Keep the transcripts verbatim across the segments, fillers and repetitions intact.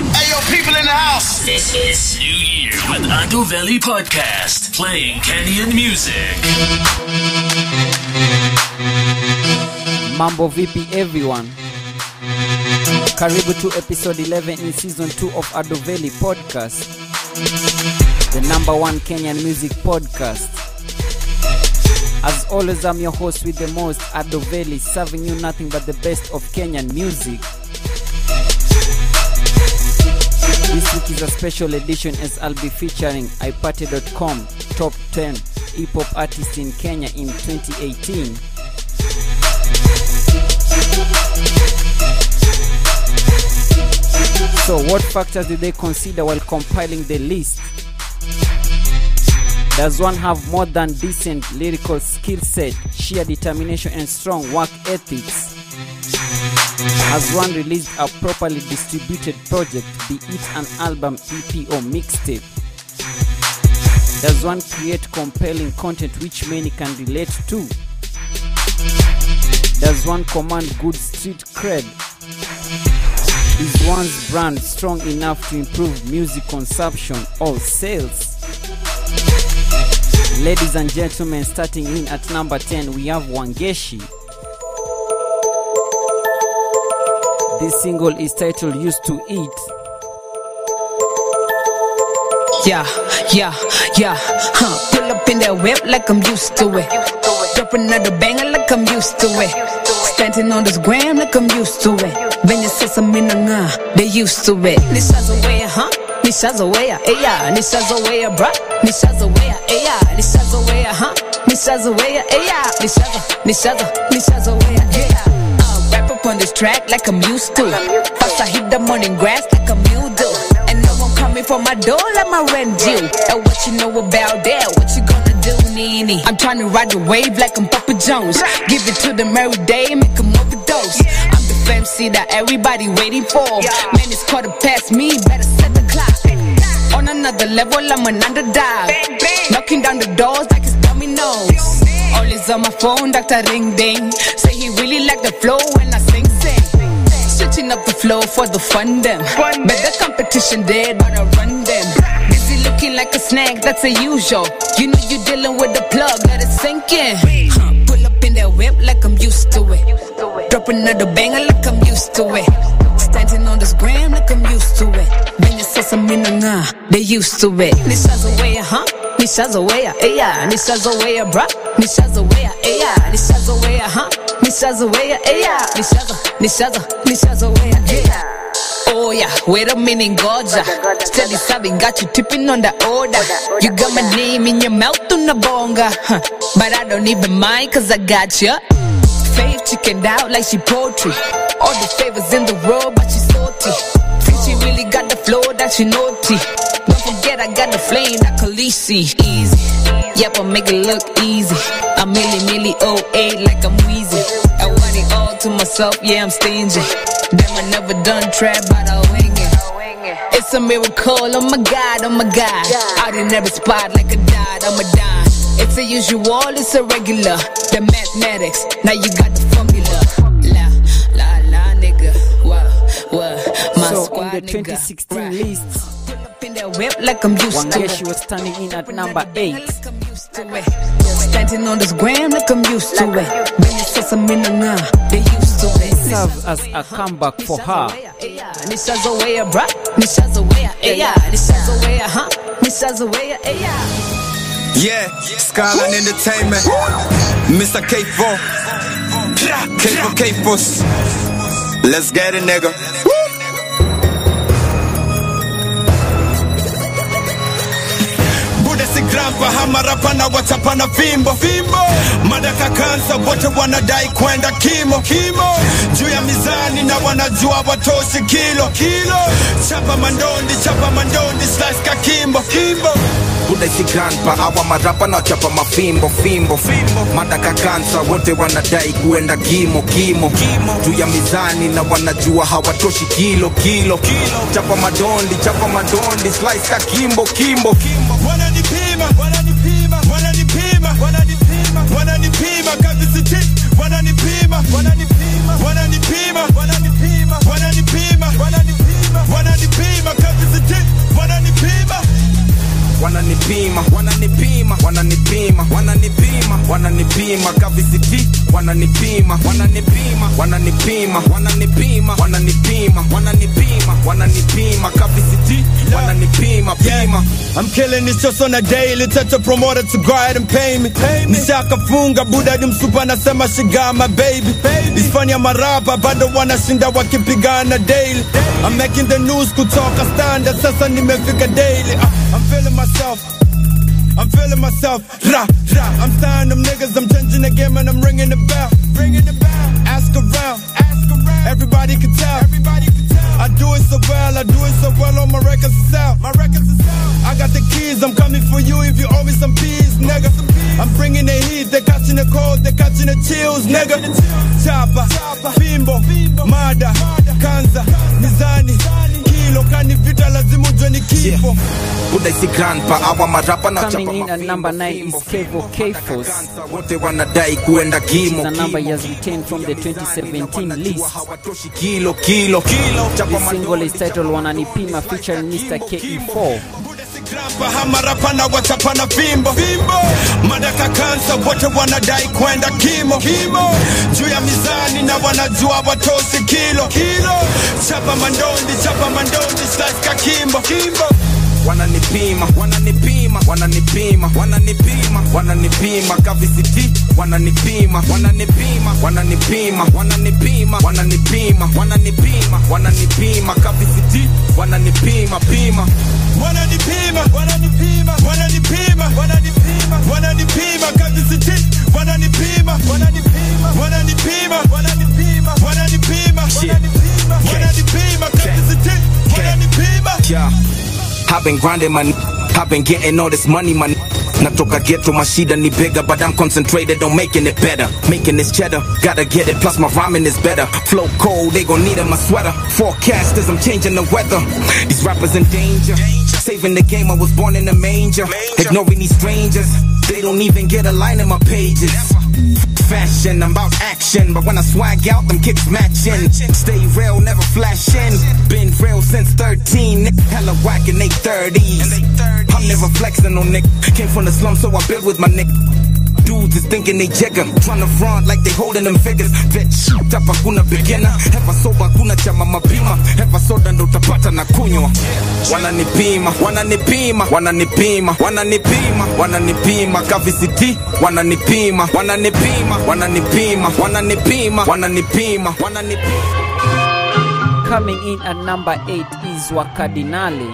Hey, yo, people in the house. This is New Year with Adoveli Podcast, playing Kenyan music. Mambo vipi, everyone. Karibu to episode eleven in season two of Adoveli Podcast, the number one Kenyan music podcast. As always, I'm your host with the most, Adoveli, serving you nothing but the best of Kenyan music. This week is a special edition as I'll be featuring i party dot com top ten hip-hop artists in Kenya in twenty eighteen. So what factors did they consider while compiling the list? Does one have more than decent lyrical skill set, sheer determination and strong work ethics? Has one released a properly distributed project, be it an album, E P or mixtape? Does one create compelling content which many can relate to? Does one command good street cred? Is one's brand strong enough to improve music consumption or sales? Ladies and gentlemen, starting in at number ten, we have Wangeshi. This single is titled Used to Eat. Yeah, yeah, yeah, huh. Pull up in that whip like I'm used to it. Drop another banger like I'm used to it. Standing on this gram like I'm used to it. When you say something, nah, they used to it. Nisha's away, huh? Nisha's away, yeah. Nisha's away, bruh. Nisha's away, yeah. Nisha's away, huh? Nisha's away, yeah. Nisha's, Nisha's, Nisha's away, yeah. Uh, wrap up on this track like I'm used to. First I hit the morning grass like I'm used to. Coming for my door like my rent due. And what you know about that? What you gonna do, Nini? I'm trying to ride the wave like I'm Papa Jones. Give it to them every day, make them overdose. I'm the fancy that everybody waiting for. Man, it's quarter past me, better set the clock. On another level, I'm an underdog. Knocking down the doors like it's dominoes. All is on my phone, Doctor Ring Ding. Say he really like the flow when I sing sing. Switching up the flow for the fun them. But the competition dead, but I run them. Busy looking like a snack, that's the usual. You know you dealing with the plug, let it sink in. Huh, pull up in that whip like I'm used to it. Drop another banger like I'm used to it. Standing on this gram like I'm used to it. When you say something, nah, they used to it. Nisha's away, huh? Nisha's away, yeah. Nisha's away, bruh. Nisha's away, yeah. Nisha's away, huh? Nisha's away, yeah. Nisha's, Nisha's, Nisha's away, yeah. Oh yeah, wait a minute, Godza. Steady serving, got you tipping on the order. You got my name in your mouth, tuna bonga, huh. But I don't even mind, cause I got ya. Faith chickened out like she poetry. All the favors in the world, but she's salty. Think she really got the flow, that she naughty. Don't forget I got the flame, that Khaleesi. Easy, yep, I make it look easy. I'm milli milli oh eight like I'm wheezy. I want it all to myself, yeah, I'm stingy. Damn, I never done trap, but I'll wing it. It's a miracle, oh my God, oh my God. Out in every spot like a dot, I'm a dime. It's a usual, it's a regular. The mathematics, now you got the formula. La, la, la, nigga, wah, wah. My so squad, in the twenty sixteen nigga, list, pull up in that whip like I'm used Wangeshi to it. She was standing in at number eight. Standing on this gram like I'm used to it. When you say something, nah, they used to it. Serves as a comeback for her. Nisha's away, bruh. Nisha's away, yeah. Nisha's away, huh? Nisha's away, yeah. Yeah, Skyline Entertainment. Mister Kevo. Kevo Kefos. Let's get it, nigga. Grandpa hamarapa na wachapa na vimbo vimbo. Madaka kansa wote wanadai kwenda kimo kimo. Juu ya mizani na wanajua watoshi kilo kilo. Chapa mandondi, chapa mandondi, slice ka kimbo kimbo. Buda si grandpa hawa marapa na chapa mafimbo fimbo fimbo. Madaka kansa wote wanadai kwenda kimo kimo. Juu ya mizani na wanajua hawatoshi kilo kilo kilo. Chapa mandondi, chapa mandondi, slice ka kimbo kimbo kimbo. Wananipima, wananipima, wananipima, wananipima, kabisiti, wananipima, wananipima, wananipima, wananipima, wananipima, wananipima, wananipima. wananipima wananipima wananipima wananipima wananipima kabisiti wananipima wananipima wananipima wananipima wananipima wananipima wananipima kabisiti wananipima pima. I'm killing this just on a daily, touch a promoter to guide and pay me. Nishakafunga buda nimsupa nasema shigama baby. Hispania maraba bado wanashinda wakipigana daily. I'm making the news kutoka standard sasa nimefika daily. I'm feeling myself. I'm feeling myself, rah, rah. I'm signing them niggas, I'm changing the game and I'm ringing the bell, ringing the bell. Ask around, ask around. Everybody can tell, everybody can tell. I do it so well, I do it so well. All my records is out, my records is out. I got the keys, I'm coming for you if you owe me some peas, nigga. I'm bringing the heat, they're catching the cold, they're catching the chills, nigga. Chapa, Bimbo, Mada, Kanza, Mizani. Coming in at number nine is Kevo Kefos. She's a number he has retained from the twenty seventeen list. The single is titled Wananipima featuring Mister K E four. Hamarapana watapana vimbo madaka kansa wote wanadai kwenda kimo kimo juu ya mizani na wanajua watosi kilo kilo chapa mandondi chapa mandondi slice ka kimbo kimbo wananipima wananipima wananipima wananipima wananipima kabisiti wananipima wananipima wananipima wananipima wananipima wananipima wananipima kabisiti wananipima pima wananipima wananipima wananipima wananipima wananipima kabisiti wananipima wananipima wananipima wananipima wananipima wananipima kabisiti wananipima. I've been grinding, man. I've been getting all this money, man. Natoka ghetto, my shida ni bigger, but I'm concentrated on making it better. Making this cheddar, gotta get it, plus my rhyming is better. Flow cold, they gon' need a my sweater. Forecast as I'm changing the weather. These rappers in danger, saving the game, I was born in a manger. Ignoring these strangers, they don't even get a line in my pages. Fashion, I'm about action, but when I swag out, them kicks matching. Stay real, never flashing. Been real since thirteen, hella whack in they thirties. I'm never flexing on Nick. Came from the slum, so I build with my Nick. Dudes is thinking they jigger, trying to front like they holding them figures. Bitch, tapa kuna beginner, hepa soba kuna chama mapima, hepa soda ndo tapata na kunywa. Wananipima, wananipima, wananipima, wananipima, wananipima, kavisiti, wananipima, wananipima, wananipima, wananipima, wananipima, wananipima. Coming in at number eight is Wakadinali.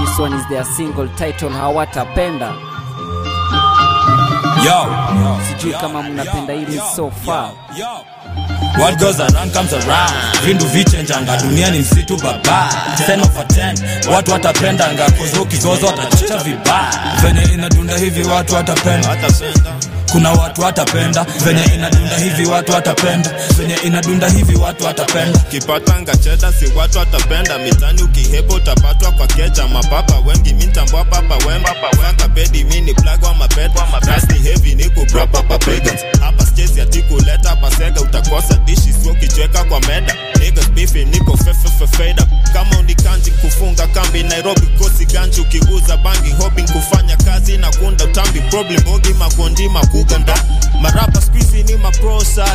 This one is their single titled Hawatapenda. Yo, sijui kama mnapenda hili so far. What goes around comes around. Vindu vichenjanga dunia ni msitu baba. Ten over ten, watu watapendanga. Kozo kizozo watachicha vibaya. Venye inadunda hivi watu watapenda. Kuna watu watapenda. Venye inadunda hivi watu watapenda. Venye inadunda hivi watu watapenda. Kipatanga cheda si watu watapenda. Mitani ukihebo utapatwa kwa keja. Mapapa wengi mintambua papa wemba. Waka pedi mini plug wa maped. Nasty heavy niku bra papa pega. Hapa skezi atikuleta pasega. Utakosa dishi sio kichweka kwa meda. Niggas beefy niko fefefefeda. Kama unikanji kufunga kambi Nairobi kosi ganji ukiguza bangi. Hoping kufanya kazi na kunda utambi. Problem bogi makondi maku Uganda. My rapper squeezy ni my pro side.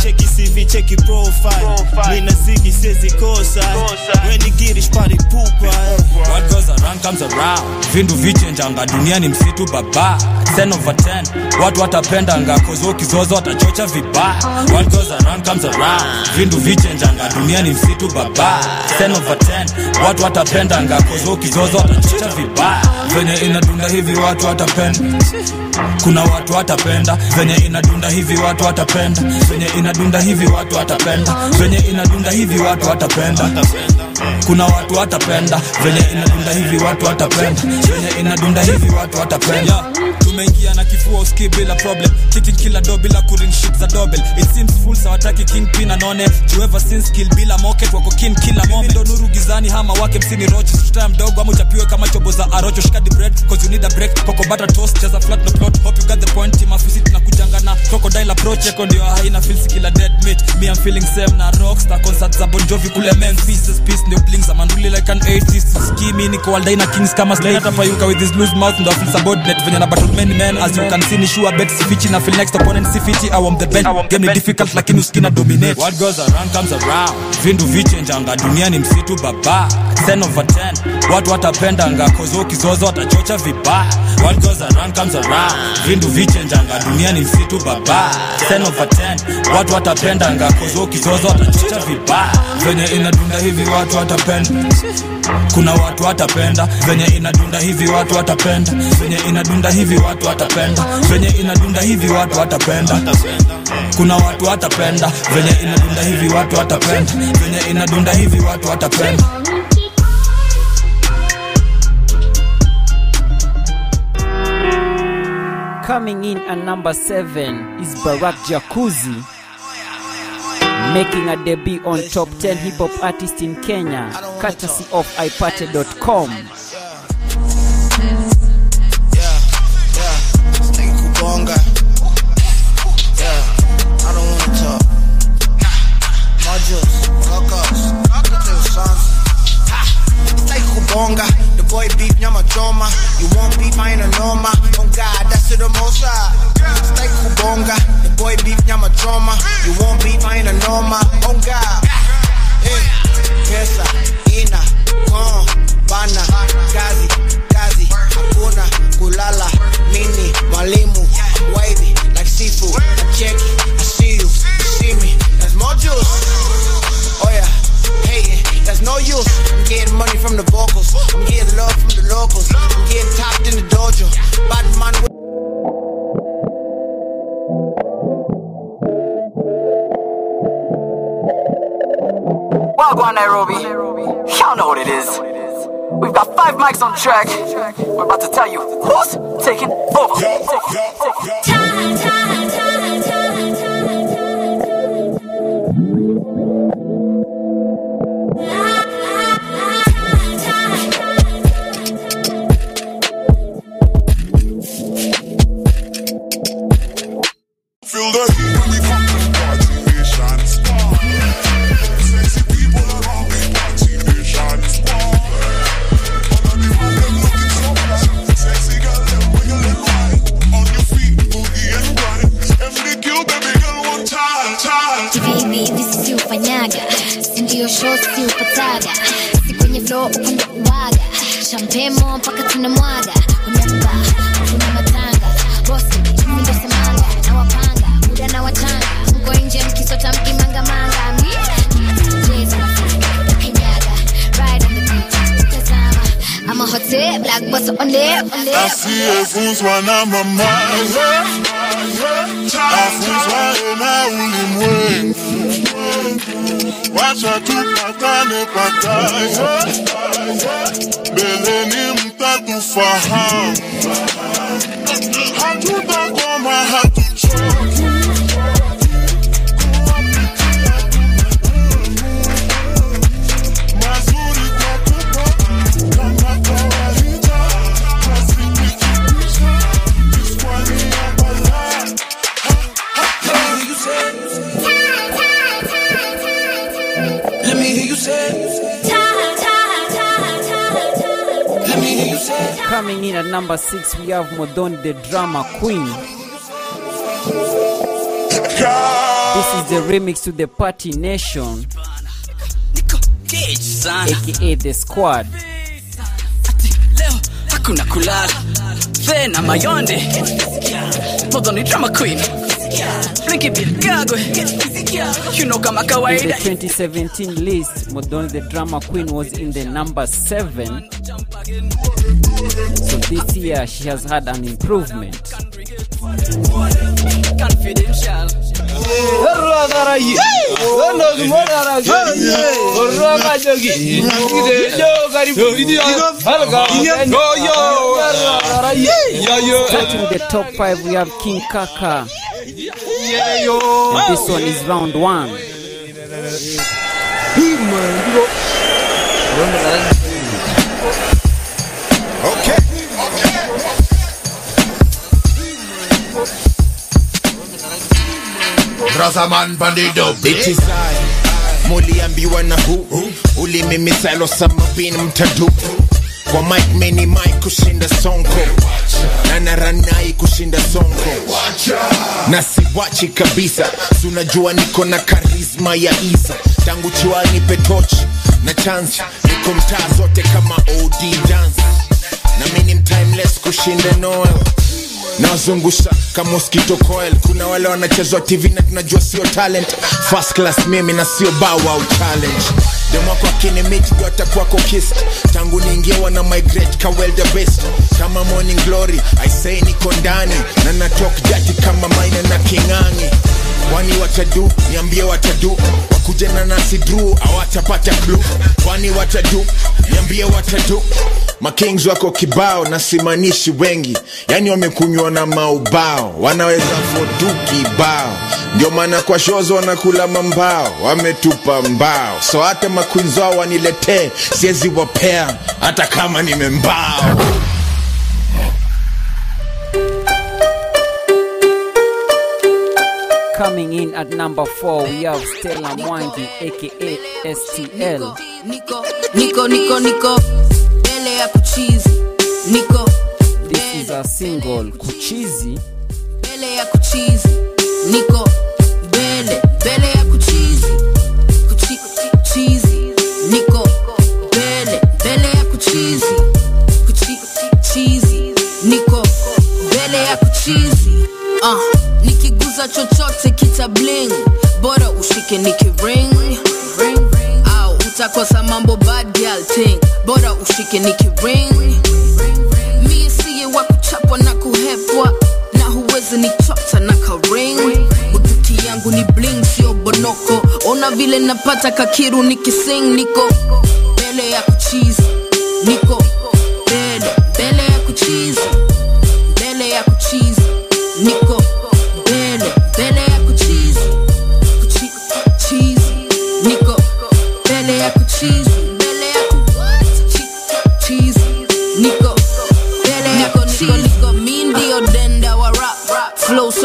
Check his C V, check his profile. Nina zigi says he coastside. When he girish pari pupa. What goes around comes around. Vindu vichenjanga dunia ni msitu baba. Ten over ten, watu watapendanga. Kozo kizozo watachocha vibaya. What goes around comes around. Vindu vichenjanga dunia ni msitu baba. Ten over ten, watu watapendanga. Kozo kizozo watachocha vibaya. Venye inadunda hivi watu watapenda. Kuna watu watapenda. Venye inadunda hivi watu watapenda. Venye inadunda hivi watu watapenda. Venye inadunda hivi watu watapenda. Kuna watu watapenda. Venye inadunda hivi watu watapenda. Venye inadunda hivi watu watapenda. Tumeingia na kifua uski bila problem. Kicking kila do bila kuring shit za double. It seems full sa wataki kingpin anone. Jueva since kill bila market wako kin kila moment. Ndo nuru gizani hama wake msini roches. Tutaya mdogo amu chapiwe kama chobo za arocho. Shika the bread cause you need a break. Koko butter toast chaza flat no plot. Hope you got the point. Mafisi tunakujanga na crocodile approach. Yako ndio haina feels kila dead meat. Me I'm feeling same na rockstar. Concert za Bon Jovi kule Memphis. peace ndio blings I'm unruly like an atheist scheme ni kwa daina kings kama slay atapayuka with his loose mouth ndio feel subordinate venye na battle many men as you can see ni sure bet sifichi na feel next opponent sifichi I am the best game ni difficult lakini uskina dominate what goes around comes around vindu vichange anga dunia ni msitu baba ten over ten watu watapenda anga kozo kizozo atachocha vibaya what goes around comes around vindu vichange anga dunia ni msitu baba ten over ten watu watapenda anga kozo kizozo atachocha vibaya venye inadunda hivi watu watapenda kuna watu watapenda venye inadunda hivi watu watapenda venye inadunda hivi watu watapenda venye inadunda hivi watu watapenda kuna watu watapenda venye inadunda hivi watu watapenda venye inadunda hivi watu watapenda. Coming in at number seven is Barak Jacuzzi, making a debut on top ten hip hop artist in Kenya, courtesy of i party dot com. Yeah, yeah, stink kubonga. Yeah, I don't want to talk. Modules, cocos, little sons. Ha, stink kubonga. Boy beef nyama choma, you won't beef I ain't a norma. Oh God, that's to the most high. Stay kubonga, the boy beef nyama choma, you won't beef I ain't a norma. Oh God, hey, pesa, ina, con, bana, gazi, gazi, hakuna, kulala, mini, malimu, I'm wavy like seafood. I check it, I see you, you see me, that's more juice. Oh yeah. Hey, that's no use. I'm getting money from the vocals. I'm getting love from the locals. I'm getting topped in the dojo. Bad man with Welcome Nairobi. Y'all know what it is. We've got five mics on track. We're about to tell you who's taking over. Take it, take it. When I'm a miser, afunzwa ena ulimwengu, wacha tupatane patayo, beleni mtatufahamu, hatutakoma hatuchoki. Coming in at number six, we have Madonna the Drama Queen. This is the remix to the Party Nation, aka The Squad. In the twenty seventeen list, Madonna the Drama Queen was in the number seven. So this year she has had an improvement. Starting the top five, we have King Kaka. And this one is round one. Okay. Brazaman bandido bitches. Moliambiwa na who? ulimi misalo samabini mtaduku kwa Mike mini Mike kushinda sonko na naranai kushinda sonko na siwachi kabisa sunajua niko na karisma ya Isa tangu chuani petochi na chance niko mtaa zote kama O D dance na minim timeless kushinda Noel nazungusha kama mosquito coil kuna wale wanachezwa T V na tunajua sio talent first class mimi na sio bow out challenge demo kwa kinemate dota kwa kokist tangu niingie wana migrate ka well the best kama morning glory I say niko ndani na na talk dirty kama mine na kingangi wani watadu niambie watadu wakuje na nasi drew hawatapata clue wani watadu niambie watadu ma kings wako kibao na simanishi wengi yani wamekunywa na maubao wanaweza fodu kibao ndio maana kwa shows wanakula mambao wametupa mbao so hata maqueens wao waniletee siwezi wapea hata kama nimembao Coming in at number four, we have Stella Mwangi, aka S T L. Nico, Nico, Nico, Nico. Nico. This is a single, Kuchizi. Bele ya kuchizi, Nico. Bele, bele ya kuchizi, kuchizi, Nico. Bele, bele ya kuchizi, kuchizi, Nico. Bele ya kuchizi, ah. Nikiguza chochote kita bling Bora ushike niki ring Ring, ring Au, utakosa mambo bad girl ting Bora ushike niki ring Ring, ring, ring Mie siye wakuchapwa na kuhepwa Na huwezi ni chopta na ka ring Mutuki yangu ni bling sio bonoko Ona vile napata kakiru niki sing Niko Bele ya kuchizi Niko Bele, bele ya kuchizi Bele ya kuchizi Niko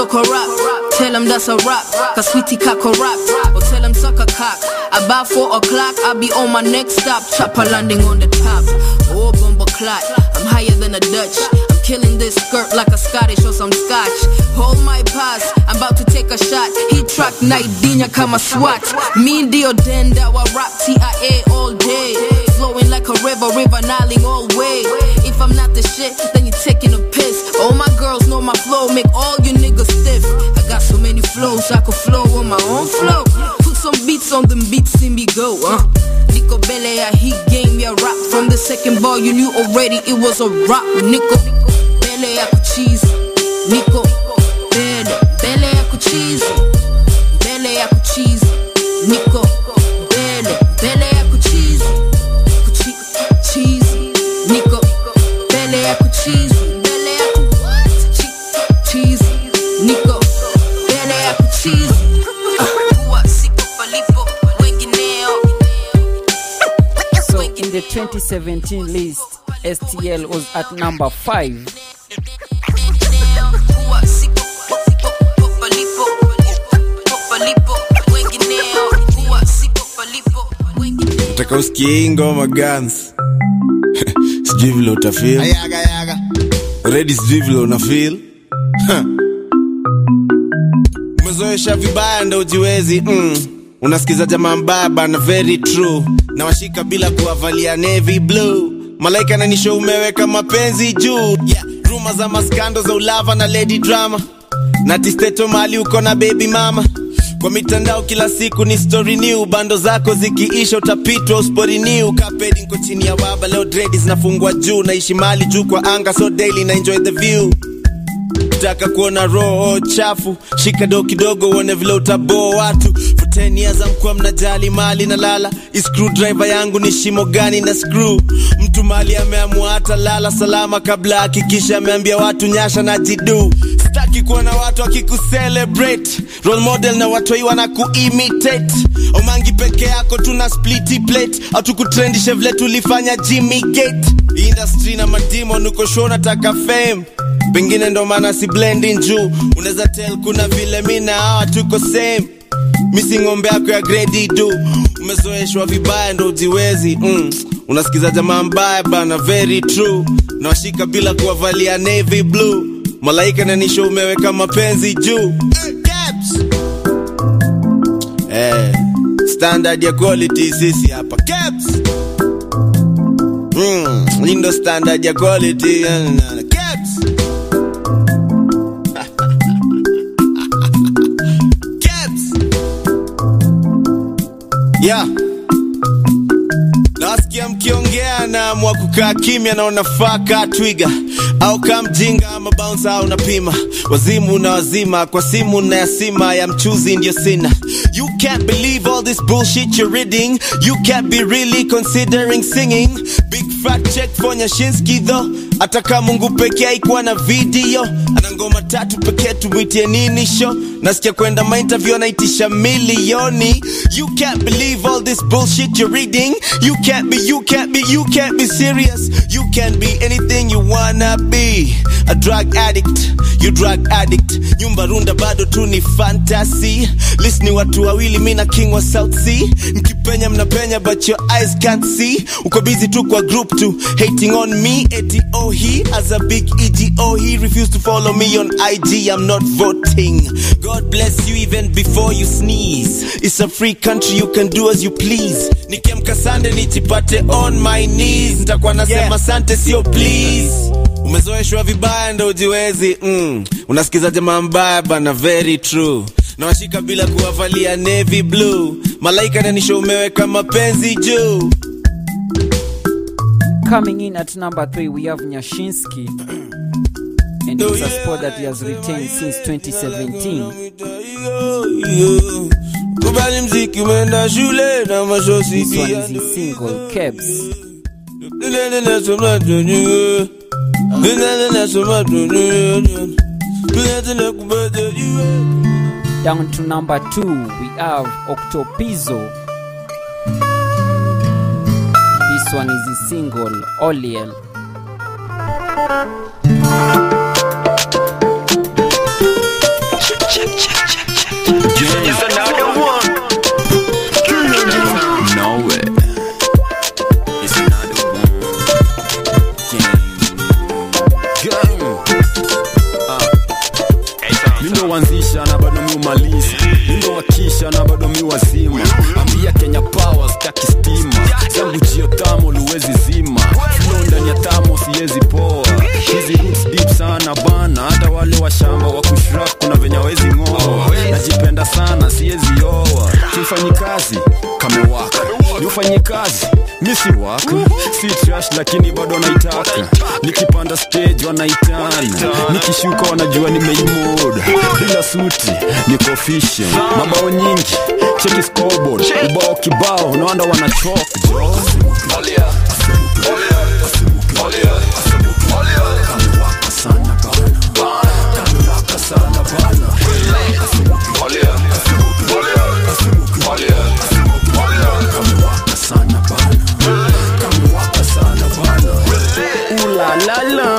Corrupt. Tell him that's a rap, cause sweetie cock corrupt. Or tell him suck a cock. About four o'clock, I'll be on my next stop. Chopper landing on the top. Oh, bumble clot. I'm higher than a Dutch. I'm killing this skirt like a Scottish or some Scotch. Hold my pass, I'm about to take a shot. He track night dinya kama swat. Me and Dio Denda, I rap T I A all day. Flowing like a river, river niling all way. If I'm not the shit, then you're taking a piss. All my girls know my flow, make all you niggas stiff. I got so many flows, I could flow on my own flow. Put some beats on them beats, see me go, uh. Nico Bele, I heat game, yeah, rock. From the second ball, you knew already it was a rock. Nico Bele, I could cheese. Nico Bele, Bele, I could cheese. Bele, I could cheese. Nico Bele, Bele, I could cheese. Cheese. Nico Bele, I could cheese. The twenty seventeen list, S T L was at number five. Takauski ngoma guns. Sivilo utafeel. Ayaga yaga. Ready sivilo unafeel. Mzoesha vibaya ndio ujiwezi. Mm. Unasikiza jamaa mbaba na very true Na washika bila kuavalia navy blue Malaika na nisho umeweka mapenzi juu yeah. Rumors za maskando za ulava na lady drama Na tisteto mali uko na baby mama Kwa mitandao kila siku ni story new Bando zako zikiisha utapitwa uspori new Kapedi nko chini ya waba leo dreadies nafungwa juu Naishi mali juu kwa anga so daily na enjoy the view Taka kuona roho chafu Shika do kidogo uone vile utabo watu ten years amkuwa mnajali mali na lala I screwdriver yangu ni shimo gani na screw Mtu mali ameamua hata lala salama kabla hakikisha ameambia watu nyasha na jidu Sitaki kuona watu wakikucelebrate Role model na watu hii wanakuimitate Omangi peke yako tuna splitty plate Hatukutrend Chevrolet tulifanya Jimmy Gate Industry na madimo nuko show nataka fame Pengine ndo maana si blending juu Unaweza tell kuna vile mimi na hawa tuko same Misi ngombe yako ya grade two. Umezoeshwa vibaya ndo ujiwezi. mm. Unasikiza jamaa mbaya bana, very true. Na washika bila kuwavalia navy blue. Malaika na nisho umeweka mapenzi juu. Caps eh, standard ya quality sisi hapa Caps. Mm, lindo standard ya quality Caps. Yeah. Nasikia mkiongea na mwakukaa kimya na unafaka twiga au kamjinga ama bounce au unapima wazimu na wazima kwa simu na yasima ya mchuzi ndio sina. You can't believe all this bullshit you're reading. You can't be really considering singing. Big fat check for Nyashinski though. Ataka Mungu pekee haikuwa na video. Ana ngoma tatu pekee tuitie nini show. Nasikia kwenda my interview anaitisha milioni. You can't believe all this bullshit you're reading. You can't be, you can't be, you can't be serious. You can be anything you wanna be. A drug addict, you drug addict. Nyumba runda bado tu ni fantasy. Listen ni watu wawili mimi na King wa South Sea. Nikipenya mnapenya but your eyes can't see. Uko busy tu kwa group two hating on me. Eto he as a big ego he refused to follow me on I G. I'm not voting. God bless you even before you sneeze. It's a free country, you can do as you please. Nikemka Sunday nitipate on my knees. Nitakuwa nasema yeah. Sante sio please. Umezoeshwa vibaya ndo ujiwezi. mm. Unasikiza jamaa mbaya bana, very true. Na washika bila kuwavalia navy blue. Malaika na nisho umeweka mapenzi juu. Coming in at number three, we have Nyashinski. And it's a spot that he has retained since twenty seventeen. This one is his single, Kebs. Down to number two, we have Octopizo. This one is the single, Oliel. It's another one. No way. It's another one. You know one's Ishan about the Malisi, nindo wakisha na bado mi wazima. Ambia Kenya Power staki stima. Zangu jio tamo luwezi zima. London ya tamo siyezi poa. Hizi roots deep sana bana. Hata wale wa shamba wa kushrap kuna venya wezi ngoa. Najipenda sana siyezi yoa. Sifanyi kazi kame waka. Niufanyi kazi misi waka. Si trash lakini bado naitaka. Nikipanda stage wanaitana. Nikishuka wanajua nimeimoda. Bila suti niko fishing. Mabao nyingi cheki scoreboard. Ubao kibao no wonder wana choke bro. Olia Olia Olia Olia Kamiwaka sana bana. Kamiwaka sana bana. Olia Olia Olia Kamiwaka sana bana. Kamiwaka sana bana. Ula la la.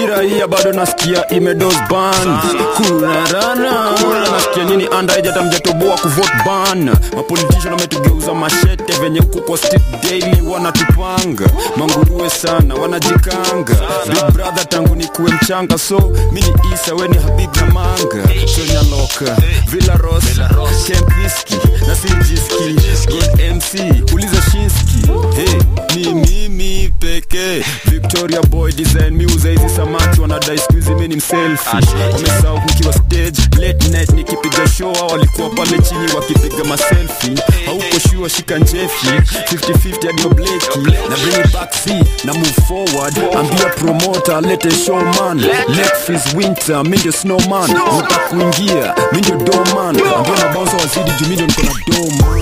Hira hia bado nasikia imedoz ban. Kuna rana nasikia nini andai jata mjatoboa kuvote ban. Mapolitician wametugeuza mashete venye huko kwa street daily wanatupanga. Manguruwe sana wanajikanga. Big brother tangu ni kuwe mchanga. So mini isa weni habib na manga. Sonya loka, Villa Rosa, Camp Risky, Nasinjiski, Good M C, Uliza Shinski. Hey, ni mimi peke. Victoria Boy Design Music Zisa macho wanadai squeezy mini mselfie. Wamesahau nikiwa stage, late night nikipiga show. Walikuwa pale chini wakipiga maselfie. Hauko sure shika njefi fifty fifty hadi obleki. Na bring it back see, na move forward. Ambia promoter, let a showman. Let freeze winter, mimi ndio snowman. Uta kuingia, mimi ndio doorman. Ambia na bounce wa zidi juu mimi ndio niko na doorman.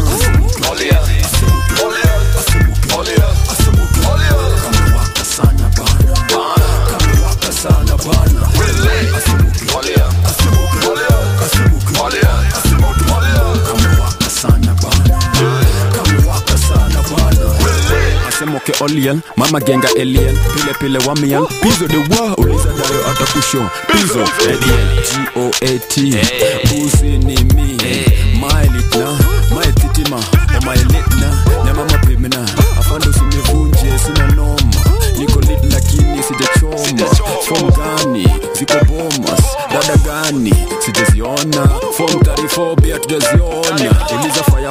Olia, olia, olia, olia. Kamiwaka sana bana, kamiwaka sana bana. Olia, olia, olia, olia. Kamiwaka sana bana, kamiwaka sana bana. Asemoke olian, mama genga alien. Pile pile wamian, pizo de wa. Uliza dayo atakusho, pizo. G O A T, uzi ni mi, my little.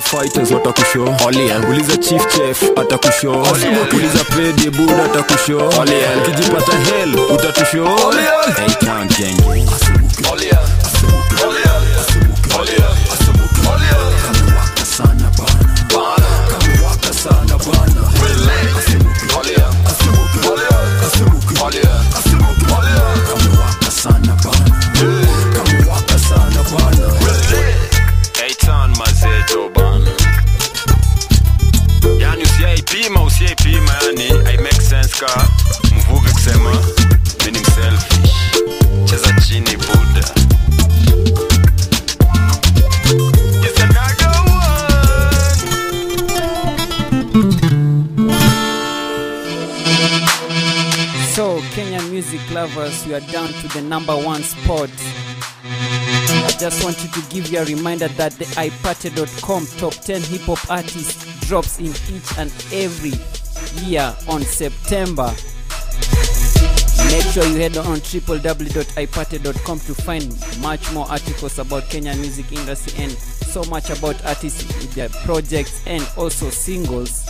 Fighters watakusho Olia uliza chief chef atakusho Olia uliza pedi buda atakusho Olia ukijipata hell utatusho Olia hey gang gang Olia Olia Olia Olia kama waka sana bana bana kama waka sana bana Olia Olia Olia kama waka sana bana kama waka sana bana Eitan mazeto bana Pima usiye pima yani I make sense ka mvuge kusema meaning selfish cheza chini buda It's another one So Kenyan music lovers you are down to the number one spot I just wanted to give you a reminder that the i party dot com top ten hip hop artists drops in each and every year on September. Make sure you head on w w w dot i party dot com to find much more articles about Kenyan music industry and so much about artists, their projects and also singles.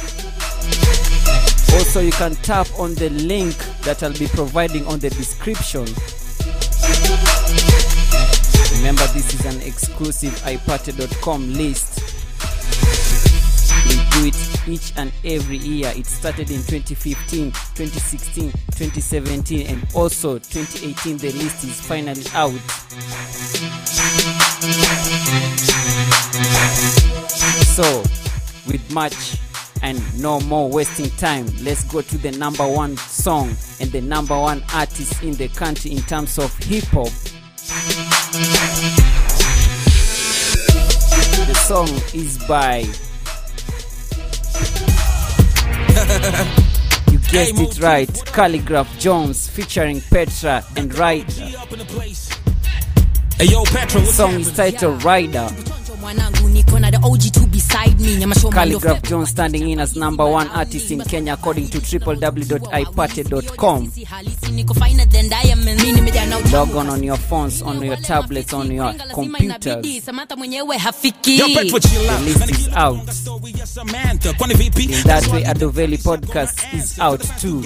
Also you can tap on the link that I'll be providing on the description. Remember this is an exclusive i party dot com list. We do it each and every year. It started in twenty fifteen, twenty sixteen, twenty seventeen, and also twenty eighteen. The list is finally out. So, with much and no more wasting time, let's go to the number one song and the number one artist in the country in terms of hip hop. The song is by You guessed it right, Khaligraph Jones featuring Petra and Ryder. Hey, yo, Petra, the song is titled Ryder. Khaligraph Jones standing in as number one artist in Kenya according to w w w dot i party dot com. Log on on your phones, on your tablets, on your computers. The list is out. In that way, Adoveli Podcast is out too.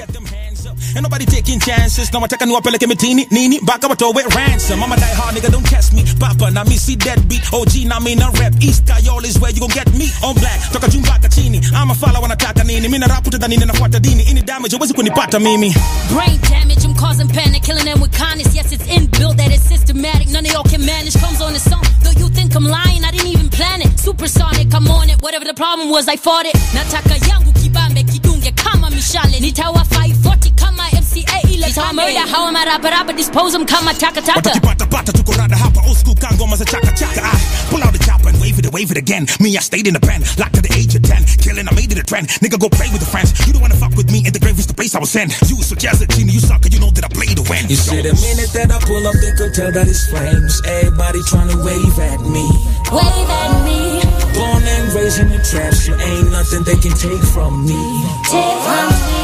Ain't nobody taking chances. No, I'm taking you up like a mitini, nini. Back up to a ransom. I'm a diehard nigga, don't catch me. Papa, now me see deadbeat. O G, now me in a rep. East Kayol is where you gon' get me. On black, talk a Jumbaka chini. I'm a follower on a Tatanini. Mina Raputa than in a Quatadini. Any damage, always when you pata mimi. Brain damage, I'm causing panic. Killing them with kindness. Yes, it's inbuilt that it's systematic. None of y'all can manage. Comes on its own. Though you think I'm lying, I didn't even plan it. Supersonic, I'm on it. Whatever the problem was, I fought it. Nataka yangu kibambe kidunge kama mishale. Nitawa five forty. Kama M C A ile kama ya hawa marabaraba dispose them kama taka taka watapata pata tuko rada hapa old school kango maza chaka chaka I pull out the chopper and wave it wave it again me I stayed in the pen locked at the age of ten killing I made it a trend nigga go play with the friends you don't wanna fuck with me and the grave is the place I was sent you so jazzy team you sucker you know that I play to win you see the minute that I pull up they could tell that it's flames everybody trying to wave at me wave at me born and raised in the trash you ain't nothing they can take from me take from me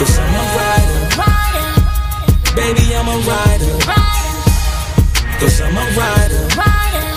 Cause I'm a rider. Rider, baby I'm a rider, rider. Cause I'm a rider, rider,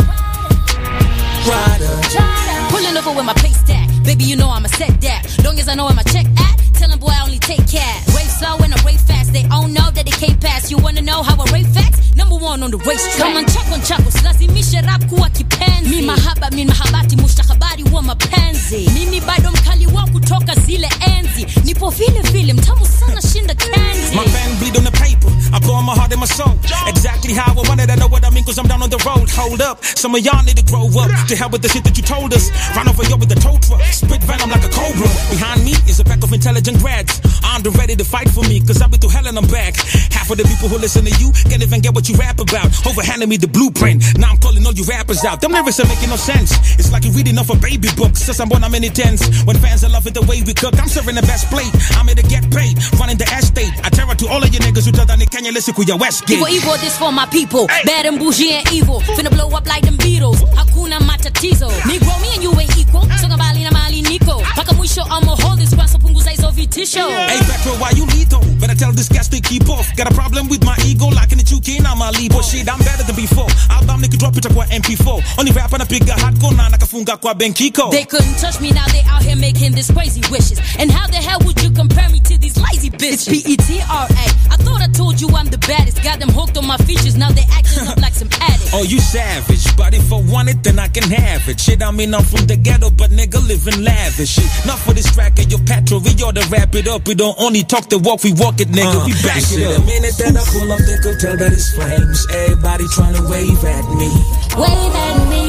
rider. Rider. Pulling over with my pace stack, baby you know I'm a setback. Long as I know I'm a check at, tell them boy I only take cash. Wave slow and I wave fast, they all know that they can't pass. You wanna know how I rave facts? Number one on the racetrack. Come on chako chako, slazimisha rap kuwa kipenzi. Mimi mahaba, mimi mahabati, mustakabari wa mapenzi. Mimi bado mkali wa kutoka zile enzi. Nipo vile vile, mtamu sana shinda kanzi. My pen bleed on the paper, I blow my heart and my soul. Exactly how I wanted, I know what I mean cause I'm down on the road. Hold up, some of y'all need to grow up. To hell with the shit that you told us. Run over yo with the tow truck, spit venom like a cobra. Behind me is a pack of intelligent grads. I'm ready to fight for me cause I've been through hell and I'm back. Half of the people who listen to you can't even get what you rap about. Overhanding me the blueprint. Now I'm calling all you rappers out. Them lyrics are making no sense. It's like you're reading off a baby book. Since I'm born, I'm in the tens. When fans are loving the way we cook, I'm serving the best plate. I'm here to get paid. Running the estate. I tear out to all of you niggas who tell that they can't listen to your West Gate. Evil, evil, this for my people. Hey. Bad and bougie and evil. Finna blow up like them Beatles. Hakuna matatizo. Negro, me and you ain't equal. Songa bali na mali. miko paka mwisho amo hold this kwa sapunguza hizo vitisho. Hey Petra, why you lethal? Better tell this gas to keep off. Got a problem with my ego, like in the two K, now my leave. But shit, I'm better than before. I'll bomb nigga drop it kwa M P four. Only rap and I pick a hardcore, na nakafunga kwa benkiko. They couldn't touch me, now they out here making these crazy wishes. And how the hell would you compare me to these lazy bitches? It's P E T R A. I thought I told you I'm the baddest. Got them hooked on my features, now they acting up like some addicts. Oh, you savage, but if I want it, then I can have it. Shit, I mean, I'm from the ghetto, but nigga living lavish. Shit, not for this tracker, your Petra, we ought to wrap it up. We don't only talk the walk, we walk it, nigga, uh, we back it shit, up. The minute that I pull up, they could tell that it's flames. Everybody trying to wave at me. Wave at me.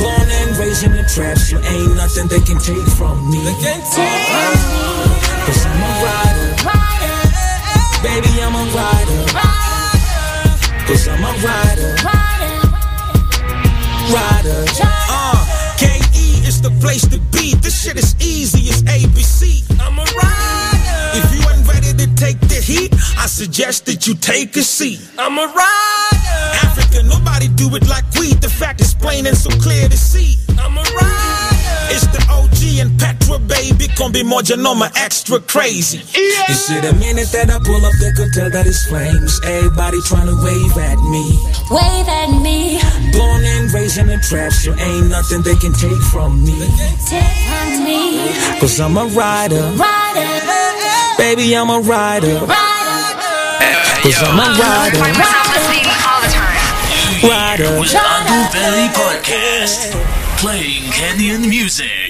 Born and raised in the traps, you ain't nothing they can take from me. They can take from me. Cause I'm a rider. Rider. Baby, I'm a rider. Rider. Cause I'm a rider. Rider. Rider. Uh, K E is the place to be. This shit is easy, it's A B C. I'm a rider. If you ain't ready to take the heat, I suggest that you take a seat. I'm a rider. Africa, nobody do it like we. The fact is plain and so clear to see. I'm a rider. It's the O G and Petra, baby. Can't be more genoma extra crazy. Yeah. You see the minute that I pull up, they could tell that it's flames. Everybody trying to wave at me. Wave at me. Born and raised in the traps, you ain't nothing they can take from me. Take from me. Cause I'm a rider. Rider. Baby, I'm a rider. Rider. Cause I'm a rider. Rider. Rider. Rider. Rider. Rider. Rider. Adoveli Podcast. Playing Kenyan music.